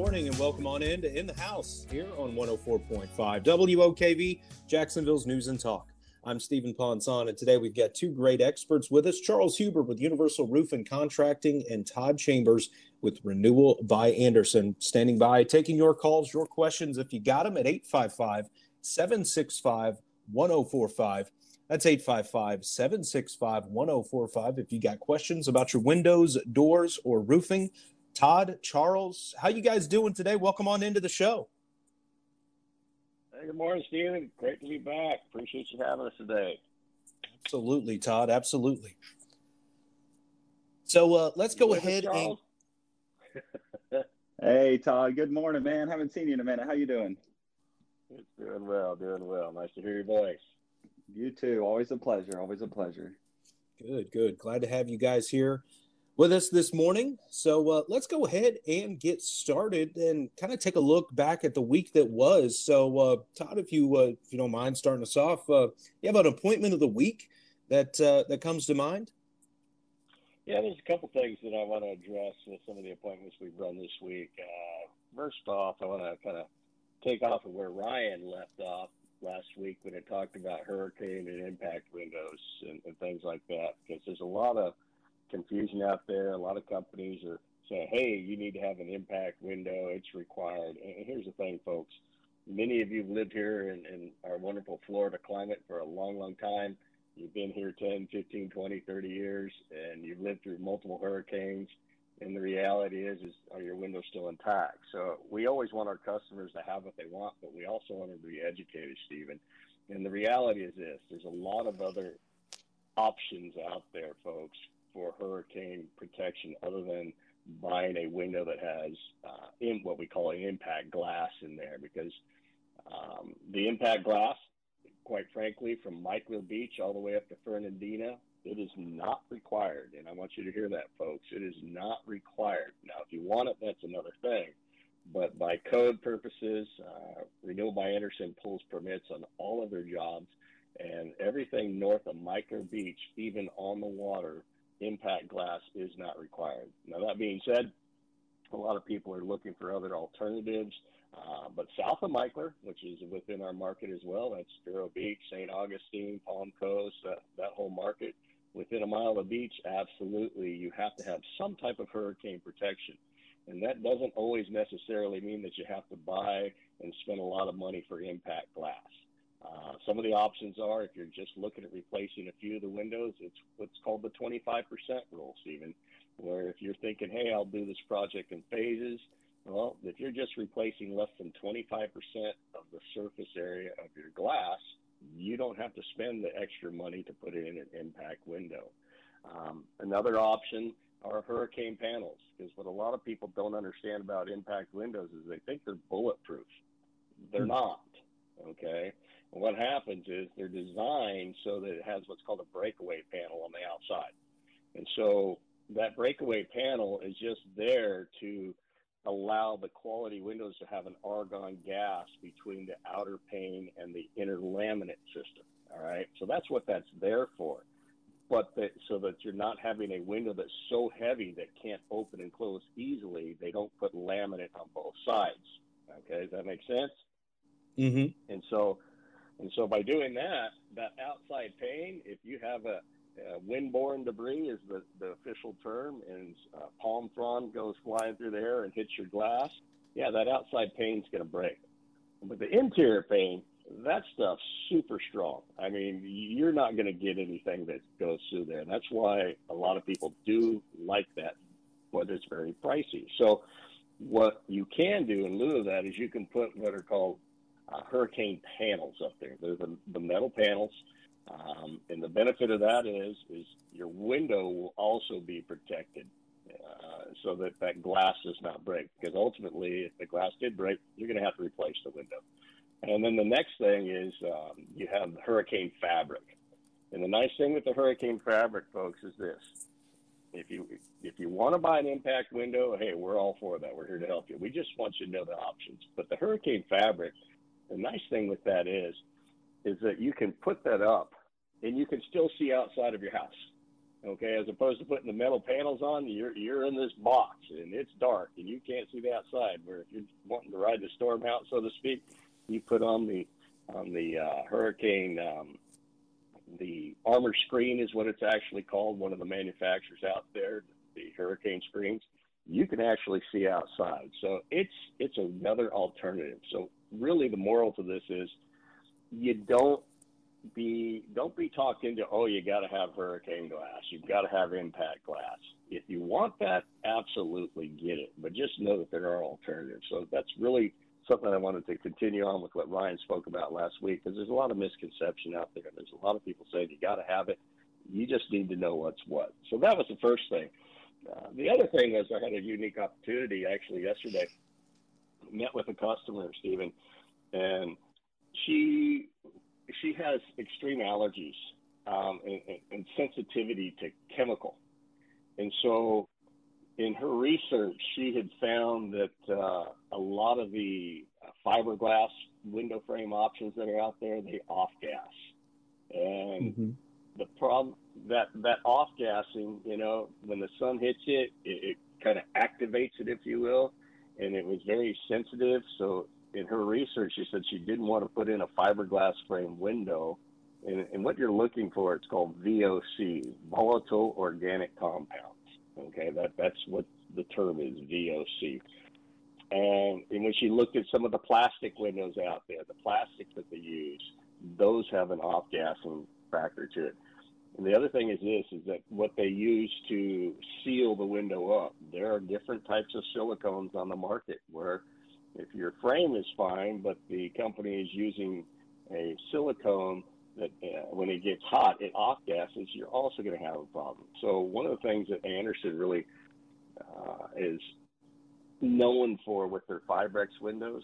Morning and welcome on in the house here on 104.5 WOKV, Jacksonville's News and Talk. I'm Stephen Ponson, and today we've got two great experts with us, Charles Huber with Universal Roof and Contracting and Todd Chambers with Renewal by Andersen. Standing by, taking your calls, your questions, if you got them, at 855-765-1045. That's 855-765-1045. If you got questions about your windows, doors, or roofing. Todd, Charles, how you guys doing today? Welcome on into the show. Hey, good morning, Stephen. Great to be back. Appreciate you having us today. Absolutely, Todd. Absolutely. So let's go ahead. And... Hey, Todd. Good morning, man. Haven't seen you in a minute. How you doing? Doing well. Doing well. Nice to hear your voice. You too. Always a pleasure. Always a pleasure. Good. Good. Glad to have you guys here with us this morning. So let's go ahead and get started and kind of take a look back at the week that was. So Todd, if you don't mind starting us off, you have an appointment of the week that comes to mind? Yeah, there's a couple things that I want to address with some of the appointments we've run this week. First off, I want to kind of take off of where Ryan left off last week when it talked about hurricane and impact windows and things like that, because there's a lot of confusion out there. A lot of companies are saying, hey, you need to have an impact window, it's required. And here's the thing, folks, many of you have lived here in our wonderful Florida climate for a long time. You've been here 10, 15, 20, 30 years, and you've lived through multiple hurricanes, and the reality is are your windows still intact? So we always want our customers to have what they want, but we also want them to be educated, Stephen. And the reality is this: there's a lot of other options out there, folks, for hurricane protection other than buying a window that has in what we call an impact glass in there, because the impact glass, quite frankly, from Micro Beach all the way up to Fernandina, it is not required. And I want you to hear that, folks. It is not required. Now, if you want it, that's another thing. But by code purposes, Renewal by Andersen pulls permits on all of their jobs, and everything north of Micro Beach, even on the water, impact glass is not required. Now, that being said, a lot of people are looking for other alternatives, but south of Michler, which is within our market as well, that's Vero Beach, St. Augustine, Palm Coast, that whole market, within a mile of the beach, absolutely, you have to have some type of hurricane protection. And that doesn't always necessarily mean that you have to buy and spend a lot of money for impact glass. Some of the options are, if you're just looking at replacing a few of the windows, it's what's called the 25% rule, Stephen, where if you're thinking, hey, I'll do this project in phases, well, if you're just replacing less than 25% of the surface area of your glass, you don't have to spend the extra money to put in an impact window. Another option are hurricane panels, because what a lot of people don't understand about impact windows is they think they're bulletproof. They're not, okay? What happens is they're designed so that it has what's called a breakaway panel on the outside. And so that breakaway panel is just there to allow the quality windows to have an argon gas between the outer pane and the inner laminate system. All right. So that's what that's there for. But so that you're not having a window that's so heavy that can't open and close easily, they don't put laminate on both sides. Okay. Does that make sense? Mm-hmm. And so by doing that, that outside pane, if you have a windborne debris is the official term, and palm frond goes flying through the air and hits your glass, yeah, that outside pane's going to break. But the interior pane, that stuff's super strong. I mean, you're not going to get anything that goes through there. That's why a lot of people do like that, but it's very pricey. So what you can do in lieu of that is you can put what are called hurricane panels up there. They're the metal panels, and the benefit of that is your window will also be protected so that that glass does not break. Because ultimately, if the glass did break, you're going to have to replace the window. And then the next thing is you have the hurricane fabric. And the nice thing with the hurricane fabric, folks, is this. If you want to buy an impact window, hey, we're all for that. We're here to help you. We just want you to know the options. But the hurricane fabric, the nice thing with that is that you can put that up and you can still see outside of your house. Okay, as opposed to putting the metal panels on, you're in this box and it's dark and you can't see the outside. Where if you're wanting to ride the storm out, so to speak, you put on the hurricane the armor screen is what it's actually called. One of the manufacturers out there, the hurricane screens, you can actually see outside. So it's another alternative. So really, the moral to this is you don't be talked into, oh, you got to have hurricane glass, you've got to have impact glass. If you want that, absolutely get it. But just know that there are alternatives. So that's really something I wanted to continue on with what Ryan spoke about last week, because there's a lot of misconception out there. There's a lot of people saying you got to have it. You just need to know what's what. So that was the first thing. The other thing is I had a unique opportunity actually yesterday. I met with a customer, Stephen, and she has extreme allergies and sensitivity to chemical. And so in her research, she had found that a lot of the fiberglass window frame options that are out there, they off-gas. And the problem, that off-gassing, you know, when the sun hits it, it kind of activates it, if you will, and it was very sensitive. So in her research, she said she didn't want to put in a fiberglass frame window. And what you're looking for, it's called VOC, volatile organic compounds. Okay, that's what the term is, VOC. And when she looked at some of the plastic windows out there, the plastic that they use, those have an off-gassing factor to it. And the other thing is this, is that what they use to seal the window up, there are different types of silicones on the market where if your frame is fine, but the company is using a silicone that when it gets hot, it off-gases, you're also going to have a problem. So one of the things that Andersen really is known for with their Fibrex windows,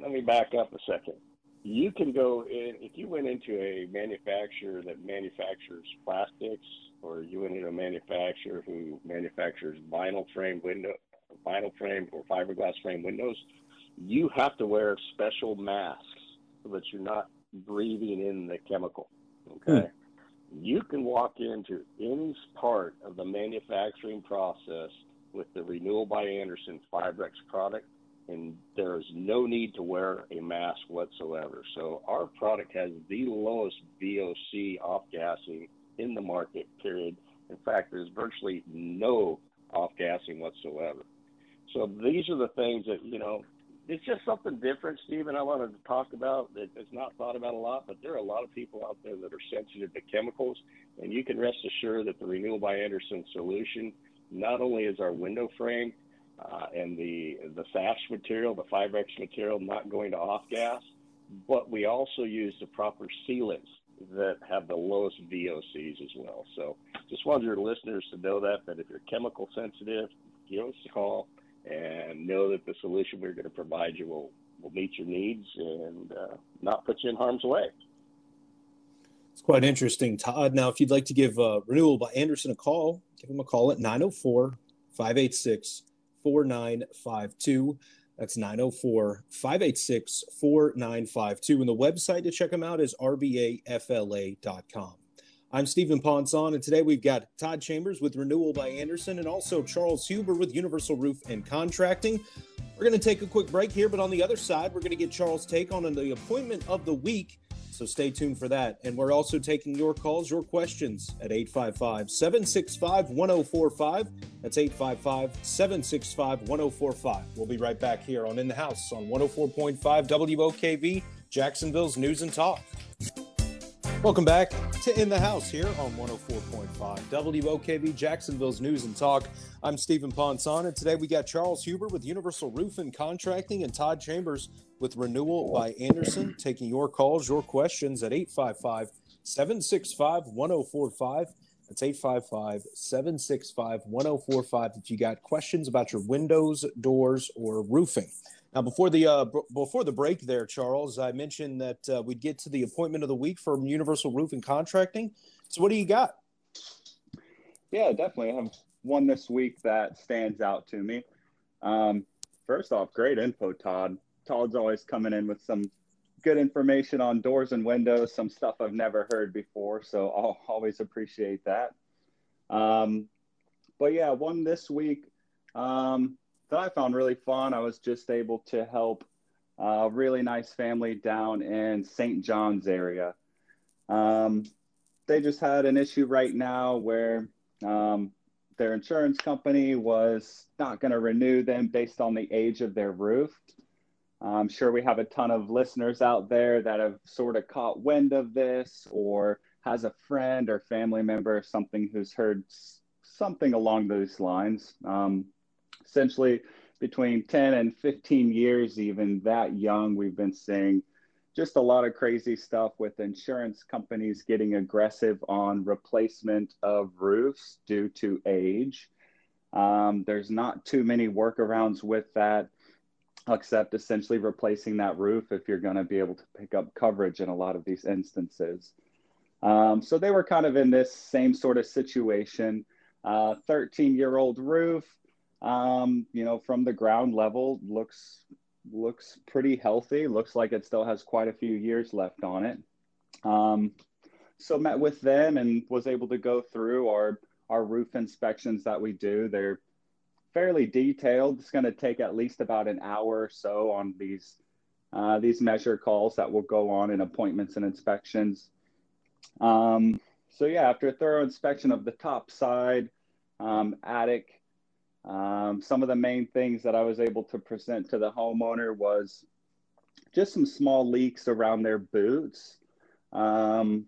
let me back up a second. You can go in, if you went into a manufacturer that manufactures plastics, or you went into a manufacturer who manufactures vinyl frame or fiberglass frame windows, you have to wear special masks so that you're not breathing in the chemical. Okay. You can walk into any part of the manufacturing process with the Renewal by Andersen Fibrex product, and there is no need to wear a mask whatsoever. So our product has the lowest VOC off-gassing in the market, period. In fact, there's virtually no off-gassing whatsoever. So these are the things that, you know, it's just something different, Stephen, I wanted to talk about. It's not thought about a lot, but there are a lot of people out there that are sensitive to chemicals, and you can rest assured that the Renewal by Andersen solution, not only is our window frame and the sash material, the Fibrex material, not going to off-gas, but we also use the proper sealants that have the lowest VOCs as well. So just wanted your listeners to know that if you're chemical sensitive, give us a call and know that the solution we're going to provide you will meet your needs and not put you in harm's way. It's quite interesting, Todd. Now, if you'd like to give Renewal by Andersen a call, give them a call at 904-586-4952. That's 904-586-4952. And the website to check them out is rbafla.com. I'm Stephen Ponson, and today we've got Todd Chambers with Renewal by Andersen and also Charles Huber with Universal Roof and Contracting. We're going to take a quick break here, but on the other side, we're going to get Charles' take on the appointment of the week, so stay tuned for that. And we're also taking your calls, your questions at 855-765-1045. That's 855-765-1045. We'll be right back here on In the House on 104.5 WOKV, Jacksonville's News and Talk. Welcome back to In the House here on 104.5 WOKV, Jacksonville's News and Talk. I'm Stephen Ponson, and today we got Charles Huber with Universal Roof and Contracting and Todd Chambers with Renewal by Andersen, taking your calls, your questions at 855-765-1045. That's 855-765-1045 if you got questions about your windows, doors, or roofing. Now, before the break there, Charles, I mentioned that we'd get to the appointment of the week from Universal Roof and Contracting. So what do you got? Yeah, definitely. I have one this week that stands out to me. First off, great info, Todd. Todd's always coming in with some good information on doors and windows, some stuff I've never heard before, so I'll always appreciate that. But yeah, one this week that I found really fun. I was just able to help a really nice family down in St. John's area. They just had an issue right now where their insurance company was not going to renew them based on the age of their roof. I'm sure we have a ton of listeners out there that have sort of caught wind of this, or has a friend or family member or something who's heard something along those lines. Essentially, between 10 and 15 years, even that young, we've been seeing just a lot of crazy stuff with insurance companies getting aggressive on replacement of roofs due to age. There's not too many workarounds with that, except essentially replacing that roof if you're going to be able to pick up coverage in a lot of these instances. So they were kind of in this same sort of situation. 13-year-old roof, from the ground level looks pretty healthy. Looks like it still has quite a few years left on it. So met with them and was able to go through our roof inspections that we do. They're fairly detailed. It's going to take at least about an hour or so on these measure calls that will go on in appointments and inspections. So yeah, after a thorough inspection of the top side, attic, some of the main things that I was able to present to the homeowner was just some small leaks around their boots, and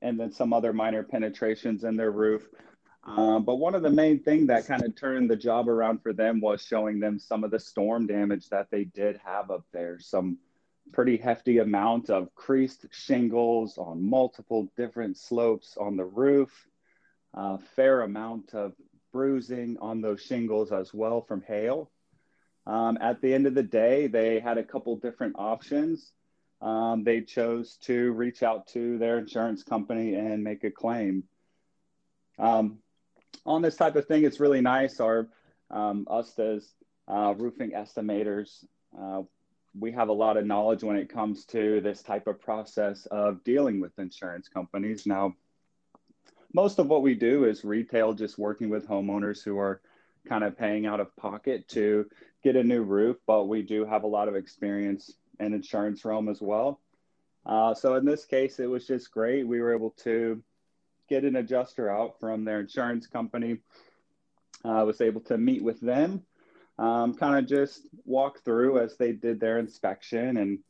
then some other minor penetrations in their roof. But one of the main things that kind of turned the job around for them was showing them some of the storm damage that they did have up there. Some pretty hefty amount of creased shingles on multiple different slopes on the roof, a fair amount of bruising on those shingles as well from hail. At the end of the day, they had a couple different options. They chose to reach out to their insurance company and make a claim. On this type of thing, it's really nice. Us as roofing estimators, we have a lot of knowledge when it comes to this type of process of dealing with insurance companies. Now, most of what we do is retail, just working with homeowners who are kind of paying out of pocket to get a new roof, but we do have a lot of experience in insurance realm as well. So in this case, it was just great. We were able to get an adjuster out from their insurance company. I was able to meet with them, kind of just walk through as they did their inspection, and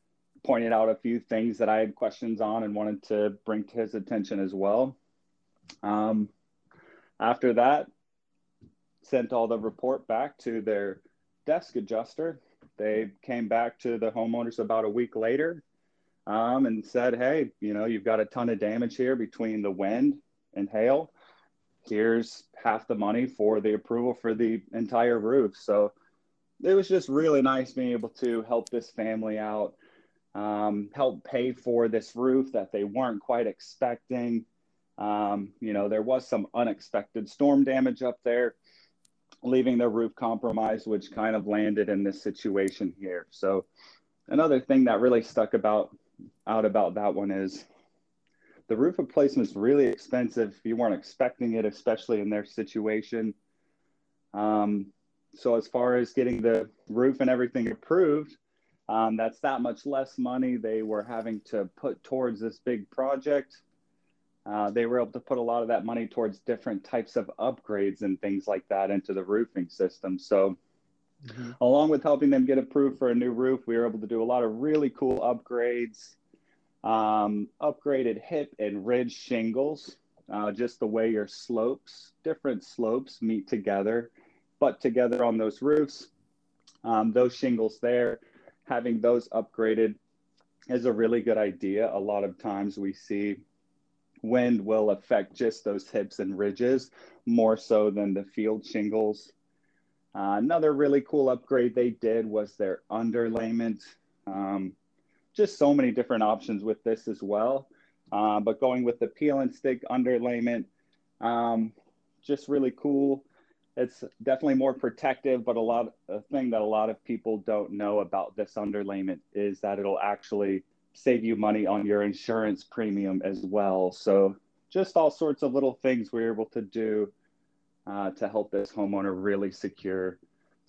pointed out a few things that I had questions on and wanted to bring to his attention as well. After that, sent all the report back to their desk adjuster. They came back to the homeowners about a week later, and said, hey, you've got a ton of damage here between the wind and hail. Here's half the money for the approval for the entire roof. So it was just really nice being able to help this family out, help pay for this roof that they weren't quite expecting. There was some unexpected storm damage up there, leaving their roof compromised, which kind of landed in this situation here. So another thing that really stuck out about that one is the roof replacement is really expensive. You weren't expecting it, especially in their situation. So as far as getting the roof and everything approved, that's that much less money they were having to put towards this big project. They were able to put a lot of that money towards different types of upgrades and things like that into the roofing system. So mm-hmm. Along with helping them get approved for a new roof, we were able to do a lot of really cool upgrades. Upgraded hip and ridge shingles, just the way your slopes, different slopes meet together, butt together on those roofs. Those shingles there, having those upgraded is a really good idea. A lot of times we see wind will affect just those hips and ridges more so than the field shingles. Another really cool upgrade they did was their underlayment. Just so many different options with this as well. But going with the peel and stick underlayment, just really cool. It's definitely more protective, but a thing that a lot of people don't know about this underlayment is that it'll actually save you money on your insurance premium as well. So just all sorts of little things we're able to do to help this homeowner really secure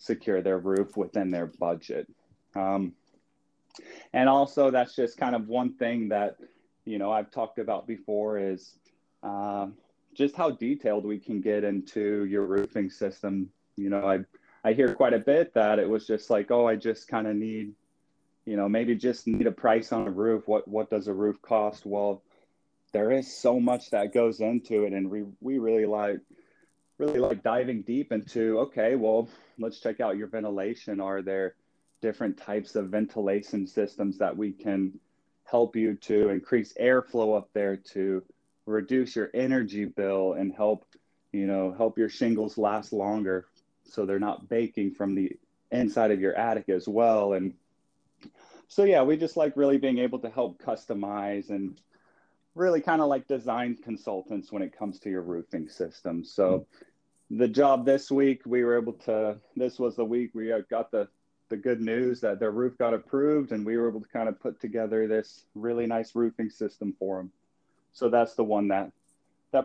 their roof within their budget. And also that's just kind of one thing that, you know, I've talked about before is just how detailed we can get into your roofing system. You know, I hear quite a bit that it was just like, oh, I just kind of need, you know, maybe just need a price on a roof. What does a roof cost? Well, there is so much that goes into it. And we really like diving deep into, okay, well, let's check out your ventilation. Are there different types of ventilation systems that we can help you to increase airflow up there to reduce your energy bill and help your shingles last longer so they're not baking from the inside of your attic as well. And so, yeah, we just like really being able to help customize and really kind of like design consultants when it comes to your roofing system. So the job this week, this was the week we got the good news that their roof got approved, and we were able to kind of put together this really nice roofing system for them. So that's the one that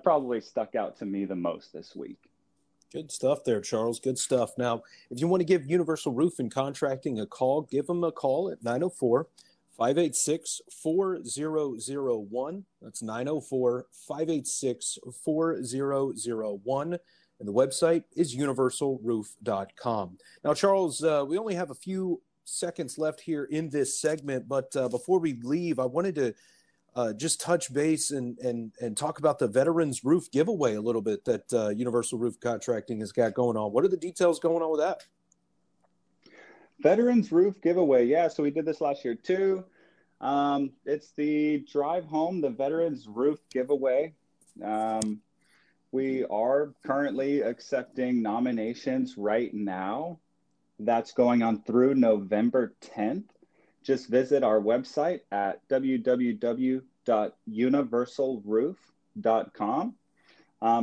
probably stuck out to me the most this week. Good stuff there, Charles. Good stuff. Now, if you want to give Universal Roof and Contracting a call, give them a call at 904-586-4001. That's 904-586-4001. And the website is universalroof.com. Now, Charles, we only have a few seconds left here in this segment, but before we leave, I wanted to just touch base and talk about the Veterans Roof giveaway a little bit that Universal Roof Contracting has got going on. What are the details going on with that? Veterans Roof giveaway. Yeah, so we did this last year too. It's the drive home, the Veterans Roof giveaway. We are currently accepting nominations right now. That's going on through November 10th. Just visit our website at www.universalroof.com.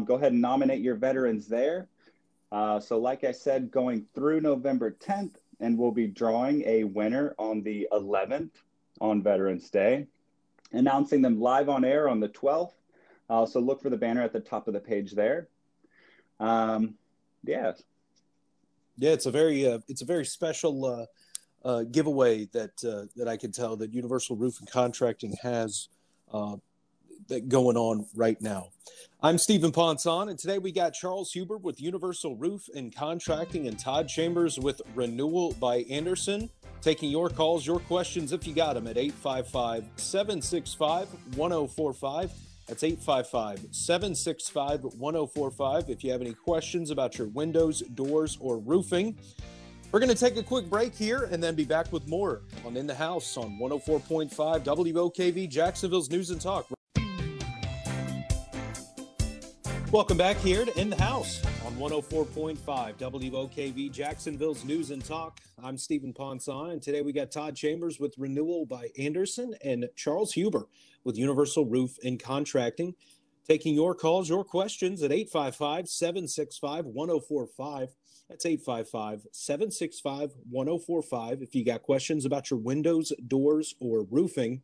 Go ahead and nominate your veterans there. So like I said, going through November 10th, and we'll be drawing a winner on the 11th on Veterans Day, announcing them live on air on the 12th. So look for the banner at the top of the page there. Yeah, it's a very special giveaway that I can tell that Universal Roof and Contracting has that going on right now. I'm Stephen Ponson, and today we got Charles Huber with Universal Roof and Contracting and Todd Chambers with Renewal by Andersen. Taking your calls, your questions, if you got them, at 855-765-1045. That's 855-765-1045. If you have any questions about your windows, doors, or roofing. We're going to take a quick break here and then be back with more on In the House on 104.5 WOKV, Jacksonville's News and Talk. Welcome back here to In the House on 104.5 WOKV, Jacksonville's News and Talk. I'm Stephen Ponson, and today we got Todd Chambers with Renewal by Andersen and Charles Huber with Universal Roof and Contracting. Taking your calls, your questions at 855-765-1045. That's 855-765-1045 if you got questions about your windows, doors, or roofing.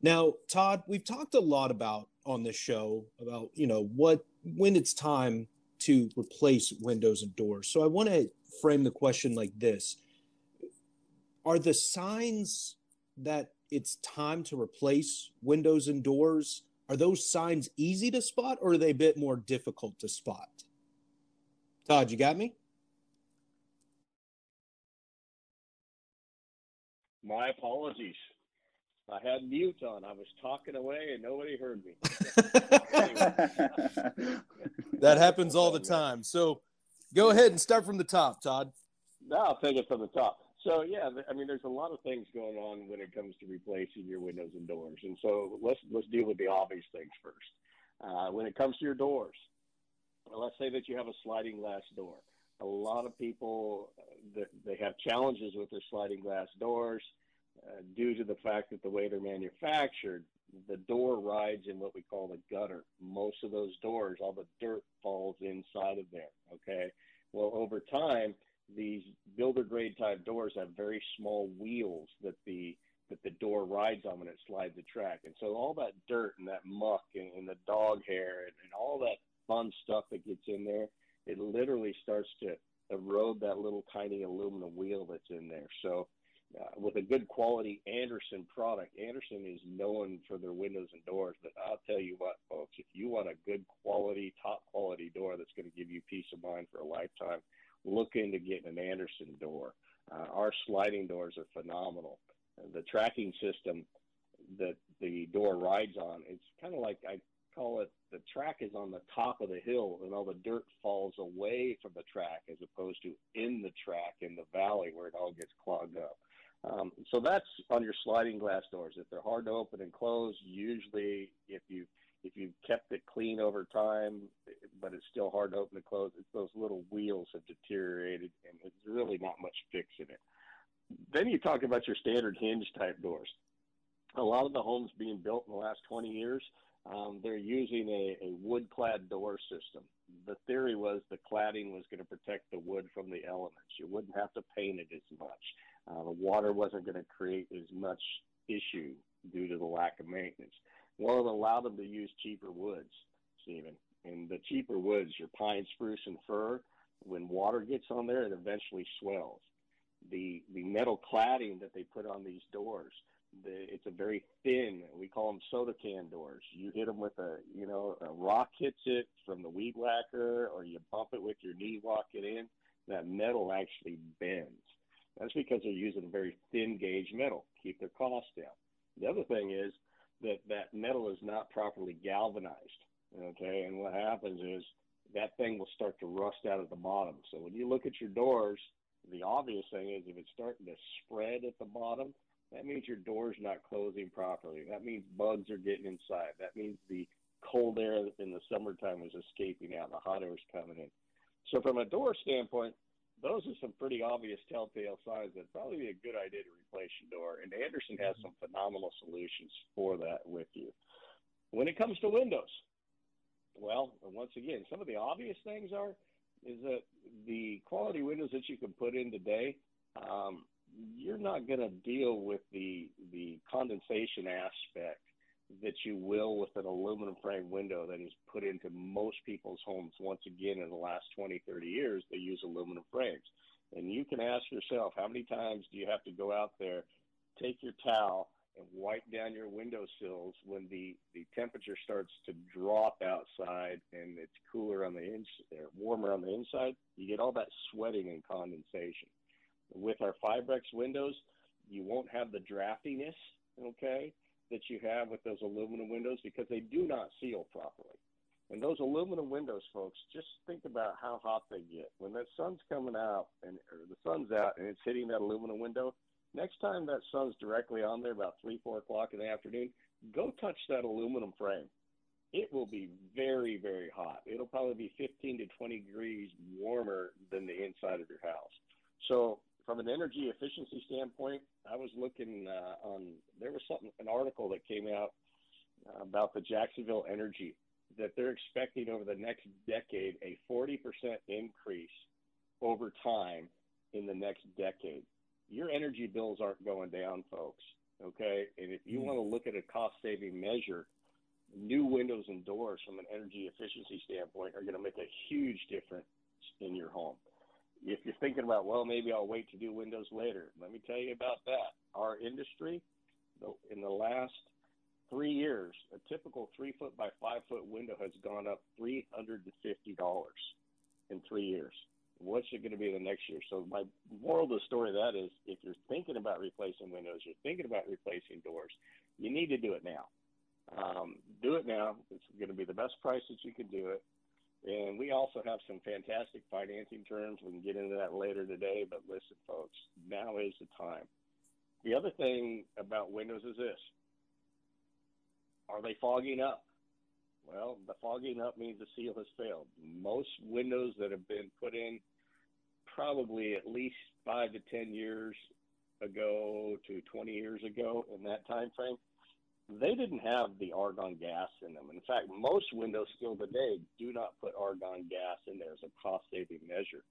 Now, Todd, we've talked a lot about on this show about, you know, when it's time to replace windows and doors. So I want to frame the question like this. Are the signs that it's time to replace windows and doors, are those signs easy to spot, or are they a bit more difficult to spot? Todd, you got me? My apologies. I had mute on. I was talking away and nobody heard me. That happens all the time. So go ahead and start from the top, Todd. No, I'll take it from the top. So, yeah, I mean, there's a lot of things going on when it comes to replacing your windows and doors. And so let's deal with the obvious things first. When it comes to your doors, let's say that you have a sliding glass door. A lot of people, they have challenges with their sliding glass doors due to the fact that the way they're manufactured, the door rides in what we call the gutter. Most of those doors, all the dirt falls inside of there, okay? Well, over time, these builder-grade type doors have very small wheels that the door rides on when it slides the track. And so all that dirt and that muck and the dog hair and all that fun stuff that gets in there, it literally starts to erode that little tiny aluminum wheel that's in there. So with a good quality Andersen product, Andersen is known for their windows and doors. But I'll tell you what, folks, if you want a good quality, top quality door that's going to give you peace of mind for a lifetime, look into getting an Andersen door. Our sliding doors are phenomenal. The tracking system that the door rides on, it's kind of like, I call it, the track is on the top of the hill and all the dirt falls away from the track as opposed to in the track in the valley where it all gets clogged up. So that's on your sliding glass doors. If they're hard to open and close, usually if you've kept it clean over time, but it's still hard to open and close, it's those little wheels have deteriorated and there's really not much fixing it. Then you talk about your standard hinge type doors. A lot of the homes being built in the last 20 years, they're using a wood clad door system. The theory was the cladding was going to protect the wood from the elements. You wouldn't have to paint it as much. The water wasn't going to create as much issue due to the lack of maintenance. Well, it allowed them to use cheaper woods, Stephen. And the cheaper woods, your pine, spruce, and fir, when water gets on there, it eventually swells. The metal cladding that they put on these doors, it's a very thin, we call them soda can doors. You hit them with a rock hits it from the weed whacker, or you bump it with your knee, walk it in, that metal actually bends. That's because they're using very thin gauge metal, keep their costs down. The other thing is that metal is not properly galvanized, okay? And what happens is that thing will start to rust out at the bottom. So when you look at your doors, the obvious thing is if it's starting to spread at the bottom, that means your door's not closing properly. That means bugs are getting inside. That means the cold air in the summertime is escaping out. The hot air is coming in. So from a door standpoint, those are some pretty obvious telltale signs that probably be a good idea to replace your door. And Andersen has some phenomenal solutions for that with you. When it comes to windows, well, once again, some of the obvious things is that the quality windows that you can put in today, you're not going to deal with the condensation aspect that you will with an aluminum frame window that is put into most people's homes. Once again, in the last 20, 30 years, they use aluminum frames. And you can ask yourself, how many times do you have to go out there, take your towel, and wipe down your windowsills when the temperature starts to drop outside and it's cooler on the inside, warmer on the inside? You get all that sweating and condensation. With our Fibrex windows, you won't have the draftiness, okay, that you have with those aluminum windows because they do not seal properly. And those aluminum windows, folks, just think about how hot they get. When that sun's coming out or the sun's out and it's hitting that aluminum window, next time that sun's directly on there, about 3, 4 o'clock in the afternoon, go touch that aluminum frame. It will be very, very hot. It'll probably be 15 to 20 degrees warmer than the inside of your house. So from an energy efficiency standpoint, I was looking an article that came out about the Jacksonville Energy, that they're expecting over the next decade a 40% increase over time in the next decade. Your energy bills aren't going down, folks, okay? And if you want to look at a cost-saving measure, new windows and doors from an energy efficiency standpoint are going to make a huge difference in your home. If you're thinking about, well, maybe I'll wait to do windows later, let me tell you about that. Our industry, in the last 3 years, a typical 3-foot by 5-foot window has gone up $350 in 3 years. What's it going to be the next year? So my moral of the story of that is, if you're thinking about replacing windows, you're thinking about replacing doors, you need to do it now. Do it now. It's going to be the best price that you can do it. And we also have some fantastic financing terms. We can get into that later today. But listen, folks, now is the time. The other thing about windows is this. Are they fogging up? Well, the fogging up means the seal has failed. Most windows that have been put in probably at least 5 to 10 years ago to 20 years ago, in that time frame, they didn't have the argon gas in them. In fact, most windows still today do not put argon gas in there as a cost-saving measure.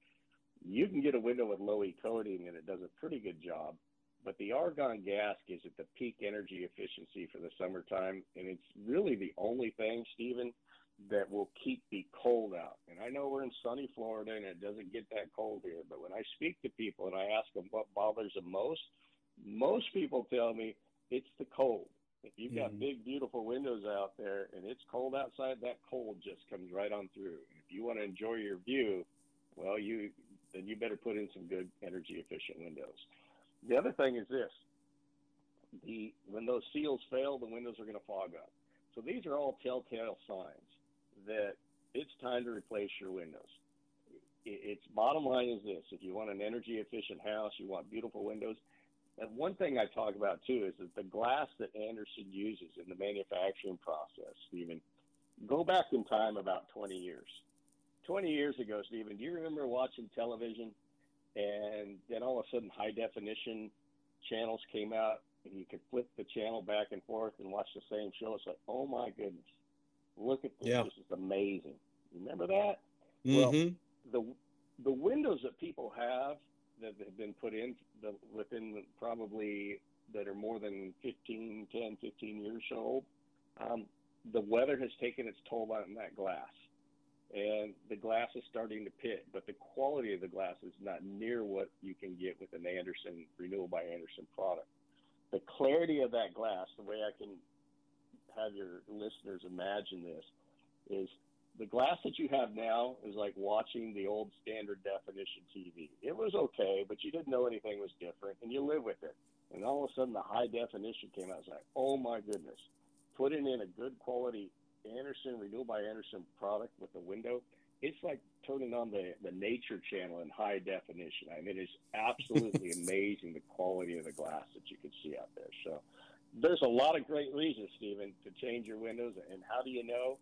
You can get a window with low E coating, and it does a pretty good job, but the argon gas gives it the peak energy efficiency for the summertime, and it's really the only thing, Stephen, that will keep the cold out. And I know we're in sunny Florida, and it doesn't get that cold here, but when I speak to people and I ask them what bothers them most, most people tell me it's the cold. If you've got big, beautiful windows out there and it's cold outside, that cold just comes right on through. And if you want to enjoy your view, well, then you better put in some good energy-efficient windows. The other thing is this. When those seals fail, the windows are going to fog up. So these are all telltale signs that it's time to replace your windows. It's bottom line is this. If you want an energy-efficient house, you want beautiful windows. And one thing I talk about, too, is that the glass that Andersen uses in the manufacturing process, Stephen, go back in time about 20 years. 20 years ago, Stephen, do you remember watching television? And then all of a sudden, high-definition channels came out, and you could flip the channel back and forth and watch the same show. It's like, oh, my goodness. Look at this. Yeah. This is amazing. Remember that? Mm-hmm. Well, the windows that people have that have been put in within probably that are more than 10, 15 years old, the weather has taken its toll on that glass. And the glass is starting to pit, but the quality of the glass is not near what you can get with an Andersen, Renewal by Andersen product. The clarity of that glass, the way I can have your listeners imagine this, is the glass that you have now is like watching the old standard definition TV. It was okay, but you didn't know anything was different, and you live with it. And all of a sudden, the high definition came out. It's like, oh, my goodness. Putting in a good quality Andersen, Renewal by Andersen product with the window, it's like turning on the nature channel in high definition. I mean, it's absolutely amazing the quality of the glass that you can see out there. So there's a lot of great reasons, Stephen, to change your windows. And how do you know?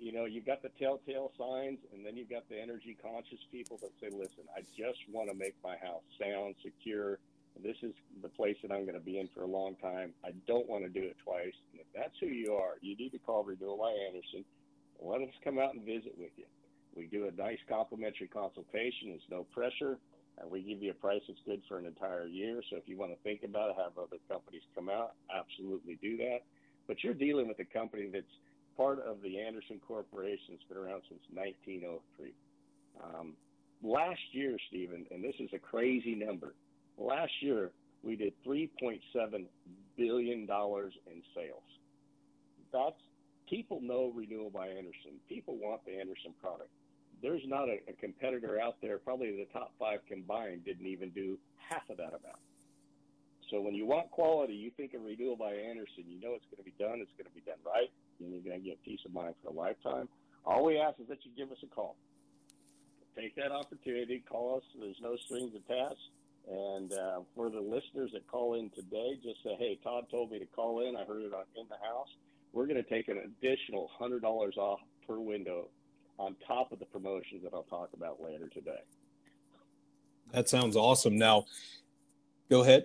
You know, you've got the telltale signs, and then you've got the energy-conscious people that say, listen, I just want to make my house sound, secure. This is the place that I'm going to be in for a long time. I don't want to do it twice. And if that's who you are, you need to call Renewal by Andersen. Let us come out and visit with you. We do a nice complimentary consultation. It's no pressure. And we give you a price that's good for an entire year. So if you want to think about it, have other companies come out, absolutely do that. But you're dealing with a company that's part of the Andersen Corporation. It's been around since 1903. Last year, Stephen, and this is a crazy number, last year we did $3.7 billion in sales. That's, people know Renewal by Andersen. People want the Andersen product. There's not a competitor out there, probably the top five combined, didn't even do half of that amount. So when you want quality, you think of Renewal by Andersen. You know it's going to be done. It's going to be done right. And you're going to get peace of mind for a lifetime. All we ask is that you give us a call. Take that opportunity. Call us. There's no strings attached. And for the listeners that call in today, just say, hey, Todd told me to call in. I heard it on In the House. We're going to take an additional $100 off per window on top of the promotions that I'll talk about later today. That sounds awesome. Now, go ahead.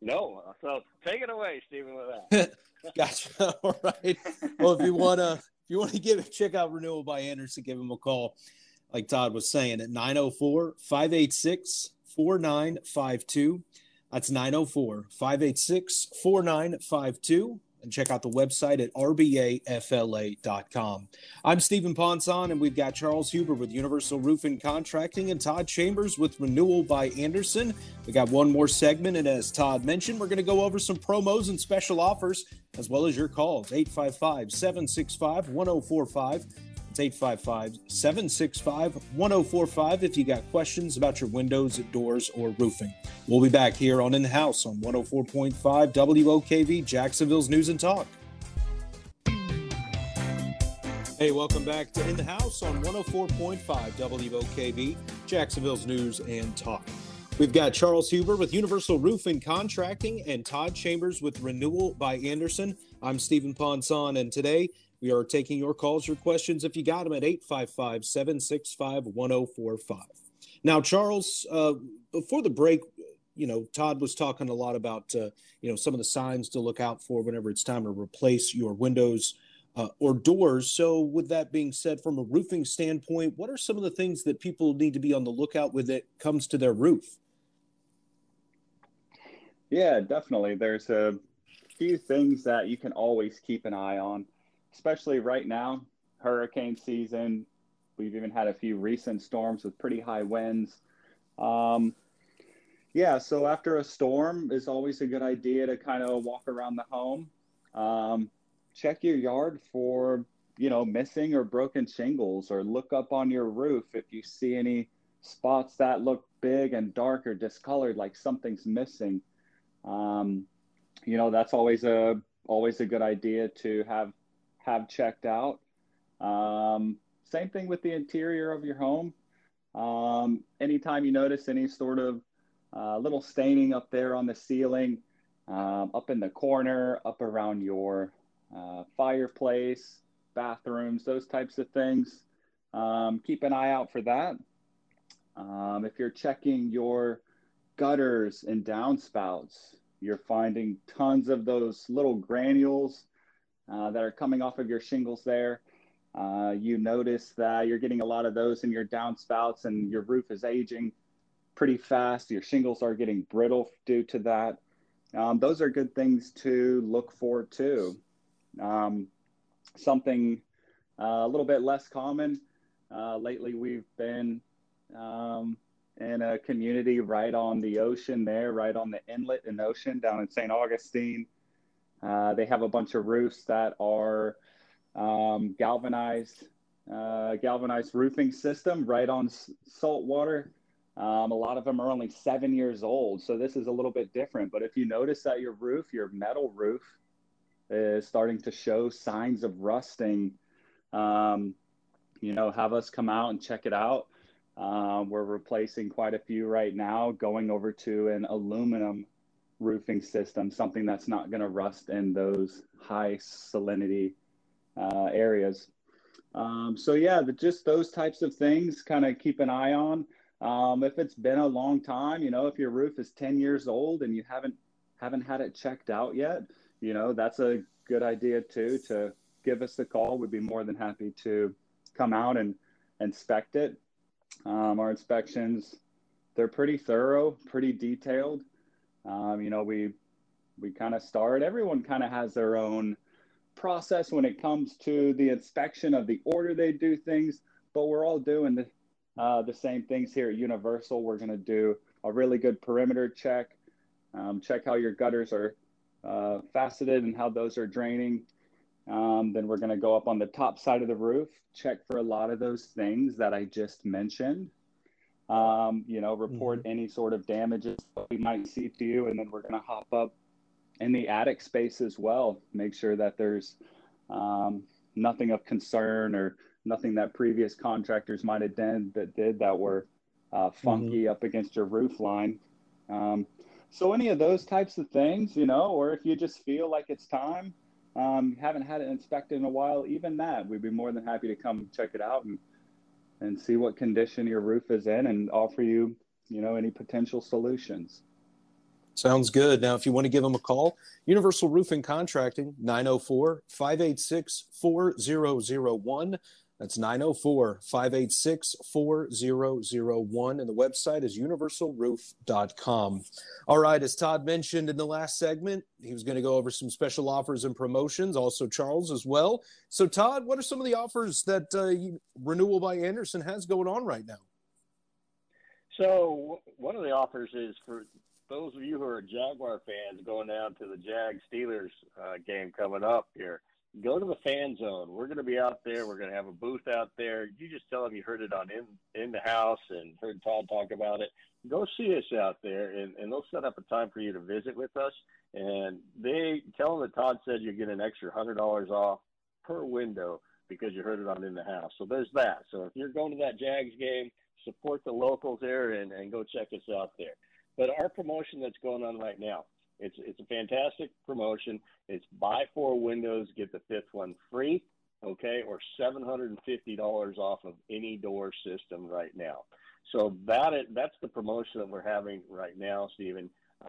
No, so take it away, Stephen, with that. Gotcha. All right. Well, if you want to check out Renewal by Andersen, give him a call, like Todd was saying, at 904-586-4952. That's 904-586-4952. And check out the website at rbafla.com. I'm Stephen Ponson, and we've got Charles Huber with Universal Roof and Contracting and Todd Chambers with Renewal by Andersen. We got one more segment, and as Todd mentioned, we're going to go over some promos and special offers, as well as your calls, 855-765-1045. It's 855-765-1045 if you got questions about your windows, doors, or roofing. We'll be back here on In the House on 104.5 WOKV, Jacksonville's News and Talk. Hey, welcome back to In the House on 104.5 WOKV, Jacksonville's News and Talk. We've got Charles Huber with Universal Roof and Contracting and Todd Chambers with Renewal by Andersen. I'm Stephen Ponson, and today we are taking your calls, your questions, if you got them, at 855-765-1045. Now, Charles, before the break, Todd was talking a lot about, some of the signs to look out for whenever it's time to replace your windows or doors. So with that being said, from a roofing standpoint, what are some of the things that people need to be on the lookout with that comes to their roof? Yeah, definitely. There's a few things that you can always keep an eye on, especially right now, hurricane season. We've even had a few recent storms with pretty high winds. So after a storm, it's always a good idea to kind of walk around the home. Check your yard for, missing or broken shingles, or look up on your roof if you see any spots that look big and dark or discolored, like something's missing. That's always a good idea to have checked out. Same thing with the interior of your home. Anytime you notice any sort of little staining up there on the ceiling, up in the corner, up around your fireplace, bathrooms, those types of things. Keep an eye out for that. If you're checking your gutters and downspouts, you're finding tons of those little granules that are coming off of your shingles there. You notice that you're getting a lot of those in your downspouts, and your roof is aging pretty fast. Your shingles are getting brittle due to that. Those are good things to look for too. Something a little bit less common. Lately, we've been in a community right on the ocean there, right on the inlet and ocean down in St. Augustine. They have a bunch of roofs that are galvanized roofing system right on salt water. A lot of them are only 7 years old, so this is a little bit different. But if you notice that your metal roof, is starting to show signs of rusting, have us come out and check it out. We're replacing quite a few right now, going over to an aluminum roofing system, something that's not going to rust in those high salinity areas. Just those types of things, kind of keep an eye on. If it's been a long time, if your roof is 10 years old and you haven't had it checked out yet, that's a good idea too, to give us a call. We'd be more than happy to come out and inspect it. Our inspections, they're pretty thorough, pretty detailed. We kind of start, everyone kind of has their own process when it comes to the inspection of the order they do things, but we're all doing the same things here at Universal. We're going to do a really good perimeter check, check how your gutters are faceted and how those are draining. Then we're going to go up on the top side of the roof, check for a lot of those things that I just mentioned, report any sort of damages that we might see to you. And then we're going to hop up in the attic space as well. Make sure that there's nothing of concern or nothing that previous contractors might have done that were funky up against your roof line. So any of those types of things, or if you just feel like it's time, you haven't had it inspected in a while, even that, we'd be more than happy to come check it out and see what condition your roof is in and offer you, any potential solutions. Sounds good. Now, if you want to give them a call, Universal Roofing Contracting, 904-586-4001. That's 904-586-4001, and the website is universalroof.com. All right, as Todd mentioned in the last segment, he was going to go over some special offers and promotions, also Charles as well. So, Todd, what are some of the offers that Renewal by Andersen has going on right now? So one of the offers is for those of you who are Jaguar fans going down to the Jag-Steelers game coming up here. Go to the Fan Zone. We're going to be out there. We're going to have a booth out there. You just tell them you heard it on in the House and heard Todd talk about it. Go see us out there, and they'll set up a time for you to visit with us. And they tell them that Todd said you get an extra $100 off per window because you heard it on In the House. So there's that. So if you're going to that Jags game, support the locals there and go check us out there. But our promotion that's going on right now, it's a fantastic promotion. It's buy 4 windows, get the 5th one free, okay, or $750 off of any door system right now. So that's the promotion that we're having right now, Stephen,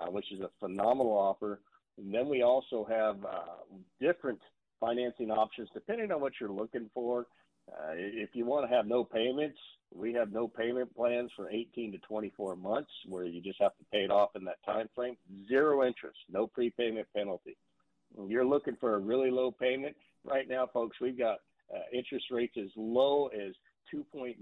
which is a phenomenal offer. And then we also have different financing options depending on what you're looking for. If you want to have no payments, we have no payment plans for 18 to 24 months where you just have to pay it off in that time frame. Zero interest, no prepayment penalty. If you're looking for a really low payment, right now, folks, we've got interest rates as low as 2.9%,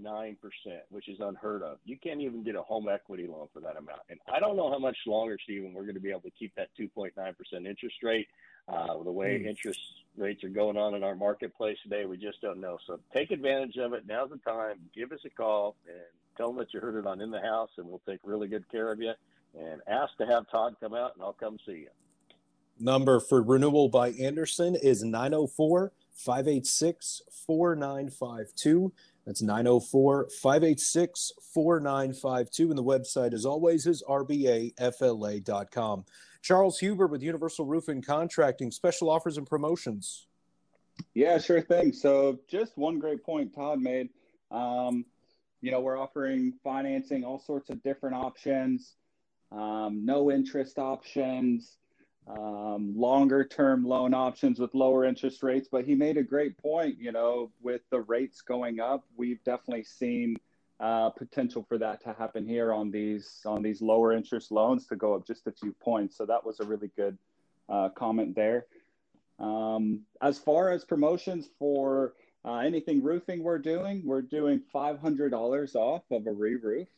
which is unheard of. You can't even get a home equity loan for that amount. And I don't know how much longer, Stephen, we're going to be able to keep that 2.9% interest rate. The way interest rates are going on in our marketplace today, we just don't know. So take advantage of it. Now's the time. Give us a call and tell them that you heard it on In the House, and we'll take really good care of you. And ask to have Todd come out, and I'll come see you. Number for Renewal by Andersen is 904-586-4952. That's 904-586-4952. And the website, as always, is rbafla.com. Charles Huber with Universal Roof and Contracting, special offers and promotions. Yeah, sure thing. So just one great point Todd made. We're offering financing, all sorts of different options, no interest options, longer term loan options with lower interest rates. But he made a great point, with the rates going up, we've definitely seen potential for that to happen here on these lower interest loans to go up just a few points. So that was a really good comment there. As far as promotions for anything roofing we're doing $500 off of a re-roof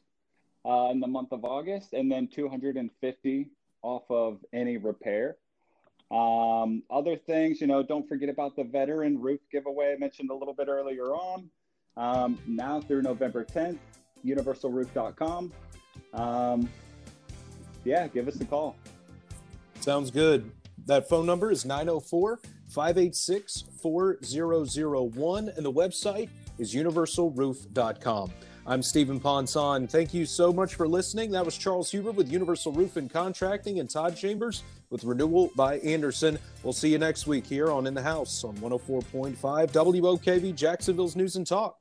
in the month of August, and then $250 off of any repair. Other things, don't forget about the veteran roof giveaway I mentioned a little bit earlier on. Now through November 10th, universalroof.com. Give us a call. Sounds good. That phone number is 904-586-4001, and the website is universalroof.com. I'm Stephen Ponson. Thank you so much for listening. That was Charles Huber with Universal Roof and Contracting and Todd Chambers with Renewal by Andersen. We'll see you next week here on In the House on 104.5 WOKV, Jacksonville's News and Talk.